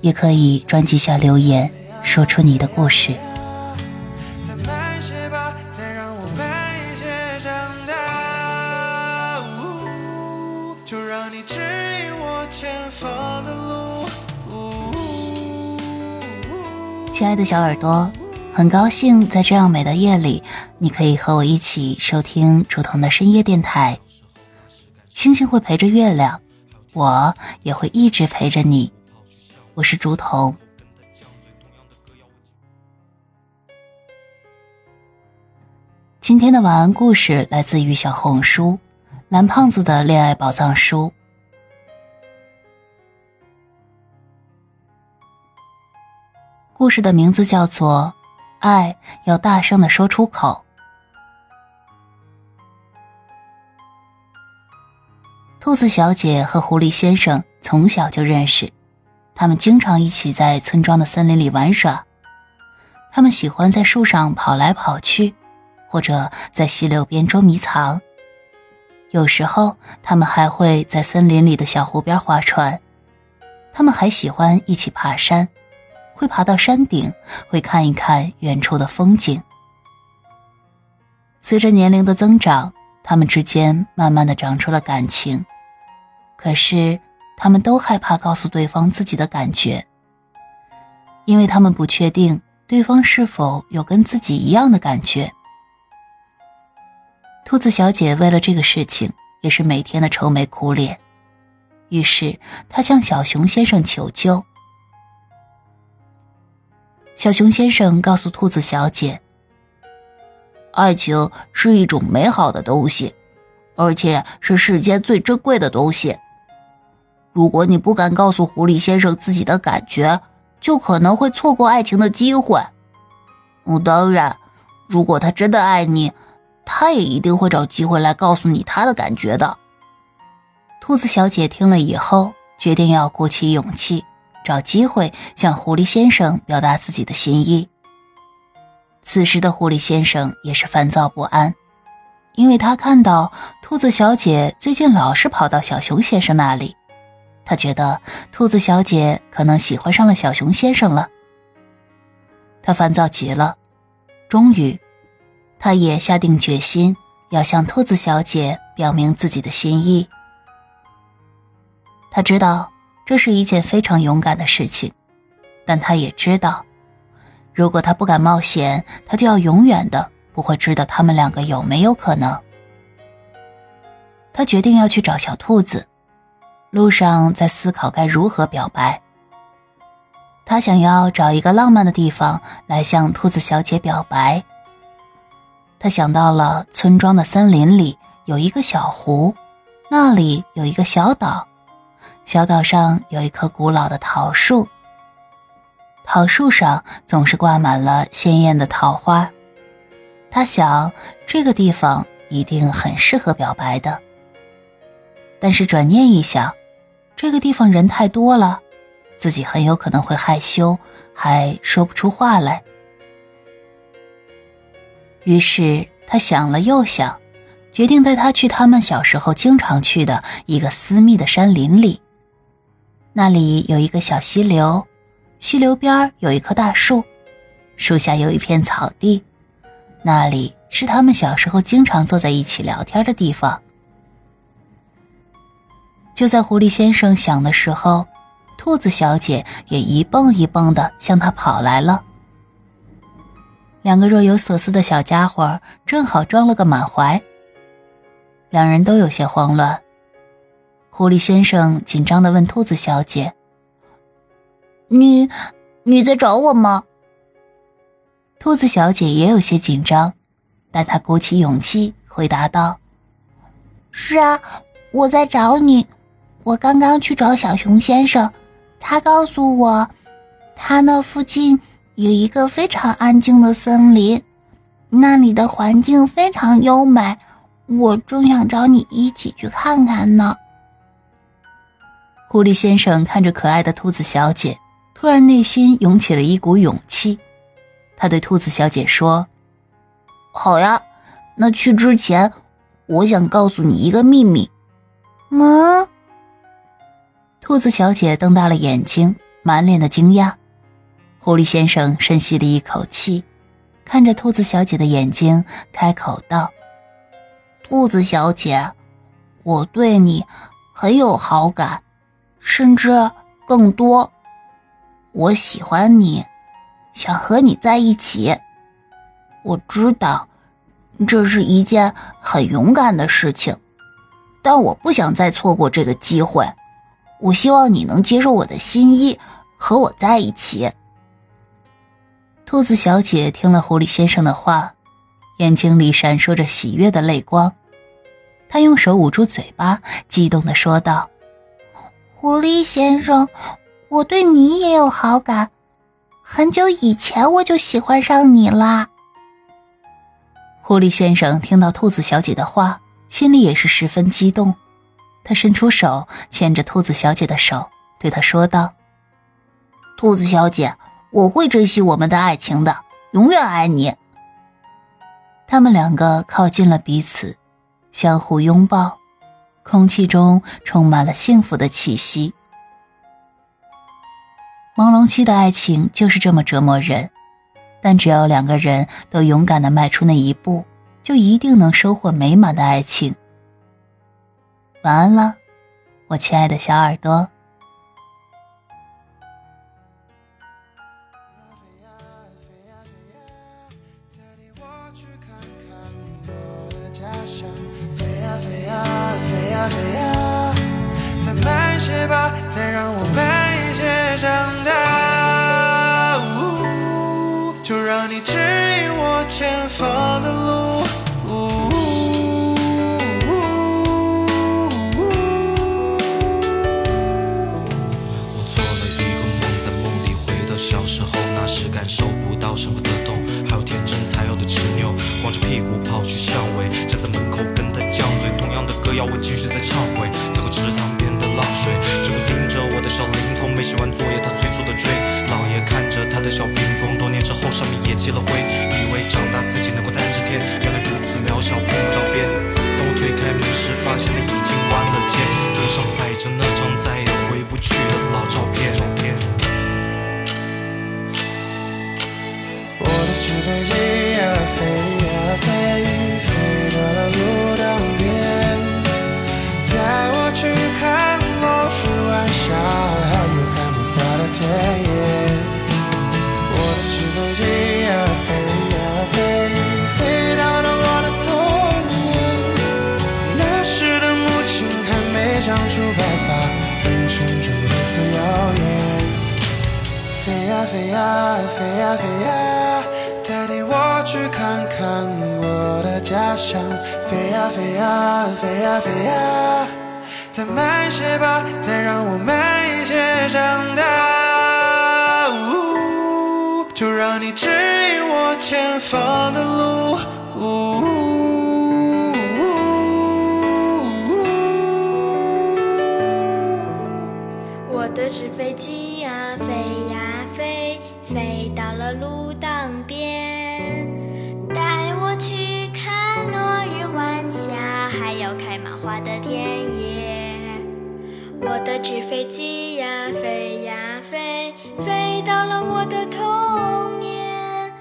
也可以专辑下留言，说出你的故事。就让你指引我前方的路。亲爱的小耳朵，很高兴在这样美的夜里，你可以和我一起收听竹筒的深夜电台。星星会陪着月亮，我也会一直陪着你。我是竹筒。今天的晚安故事来自于小红书蓝胖子的恋爱宝藏书。故事的名字叫做爱要大声地说出口。兔子小姐和狐狸先生从小就认识，他们经常一起在村庄的森林里玩耍。他们喜欢在树上跑来跑去，或者在溪流边捉迷藏。有时候他们还会在森林里的小湖边划船。他们还喜欢一起爬山，会爬到山顶，会看一看远处的风景。随着年龄的增长，他们之间慢慢地长出了感情，可是他们都害怕告诉对方自己的感觉，因为他们不确定对方是否有跟自己一样的感觉。兔子小姐为了这个事情也是每天的愁眉苦脸，于是她向小熊先生求救。小熊先生告诉兔子小姐，爱情是一种美好的东西，而且是世间最珍贵的东西。如果你不敢告诉狐狸先生自己的感觉，就可能会错过爱情的机会。当然，如果他真的爱你，他也一定会找机会来告诉你他的感觉的。兔子小姐听了以后，决定要鼓起勇气，找机会向狐狸先生表达自己的心意。此时的狐狸先生也是烦躁不安，因为他看到兔子小姐最近老是跑到小熊先生那里，他觉得兔子小姐可能喜欢上了小熊先生了。他烦躁极了，终于他也下定决心要向兔子小姐表明自己的心意。他知道这是一件非常勇敢的事情，但他也知道，如果他不敢冒险，他就要永远的不会知道他们两个有没有可能。他决定要去找小兔子，路上在思考该如何表白。他想要找一个浪漫的地方来向兔子小姐表白。他想到了村庄的森林里有一个小湖，那里有一个小岛，小岛上有一棵古老的桃树，桃树上总是挂满了鲜艳的桃花。他想这个地方一定很适合表白的，但是转念一想，这个地方人太多了，自己很有可能会害羞，还说不出话来。于是他想了又想，决定带他去他们小时候经常去的一个私密的山林里。那里有一个小溪流，溪流边有一棵大树，树下有一片草地，那里是他们小时候经常坐在一起聊天的地方。就在狐狸先生想的时候，兔子小姐也一蹦一蹦地向他跑来了。两个若有所思的小家伙正好装了个满怀，两人都有些慌乱。狐狸先生紧张地问兔子小姐，你在找我吗？兔子小姐也有些紧张，但她鼓起勇气回答道，是啊，我在找你，我刚刚去找小熊先生，他告诉我，他那附近有一个非常安静的森林，那里的环境非常优美，我正想找你一起去看看呢。狐狸先生看着可爱的兔子小姐，突然内心涌起了一股勇气。他对兔子小姐说：好呀，那去之前，我想告诉你一个秘密。嗯？兔子小姐瞪大了眼睛，满脸的惊讶。狐狸先生深吸了一口气，看着兔子小姐的眼睛，开口道：兔子小姐，我对你很有好感，甚至更多。我喜欢你，想和你在一起。我知道这是一件很勇敢的事情，但我不想再错过这个机会。我希望你能接受我的心意，和我在一起。兔子小姐听了狐狸先生的话，眼睛里闪烁着喜悦的泪光。她用手捂住嘴巴，激动地说道：狐狸先生，我对你也有好感，很久以前我就喜欢上你啦。狐狸先生听到兔子小姐的话，心里也是十分激动。他伸出手牵着兔子小姐的手，对她说道：兔子小姐，我会珍惜我们的爱情的，永远爱你。他们两个靠近了彼此，相互拥抱，空气中充满了幸福的气息。朦胧期的爱情就是这么折磨人，但只要两个人都勇敢地迈出那一步，就一定能收获美满的爱情。晚安了，我亲爱的小耳朵。再慢些吧，再让我慢一些长大，就让你指引我前方的路。我做了一个梦，在梦里回到小时候，那时感受不到生活的痛，还有天真才有的执拗，光着屁股跑去巷尾，站在门口跟他犟嘴，同样的歌谣我继续在唱回，走过池塘边的浪水，只会盯着我的小灵通，没写完作业他催促的追，老爷看着他的小屏风，多年之后上面也积了灰，以为长大自己能够担着天，原来如此渺小碰不到边，当我推开门时发现他已经弯了肩，桌上摆着那张再也回不去的老照片。我的纸飞机呀飞呀飞，飞到了路灯边，带我去看落日晚霞，还有看不到的田野。我的纸飞机呀飞，飞到了我的童年。那时的母亲还没长出白发，人群中如此耀眼。飞呀飞呀飞呀飞呀，带领我去看看我的家乡。飞呀飞呀飞呀飞呀，再慢些吧，再让我慢一些长大，就让你指引我前方的路。我的纸飞机呀飞呀飞，飞到了路灯边，带我去看落日晚霞，还有开满花的田野。我的纸飞机呀飞，飞到了我的童年。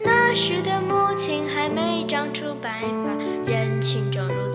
那时的母亲还没长出白发，人群中如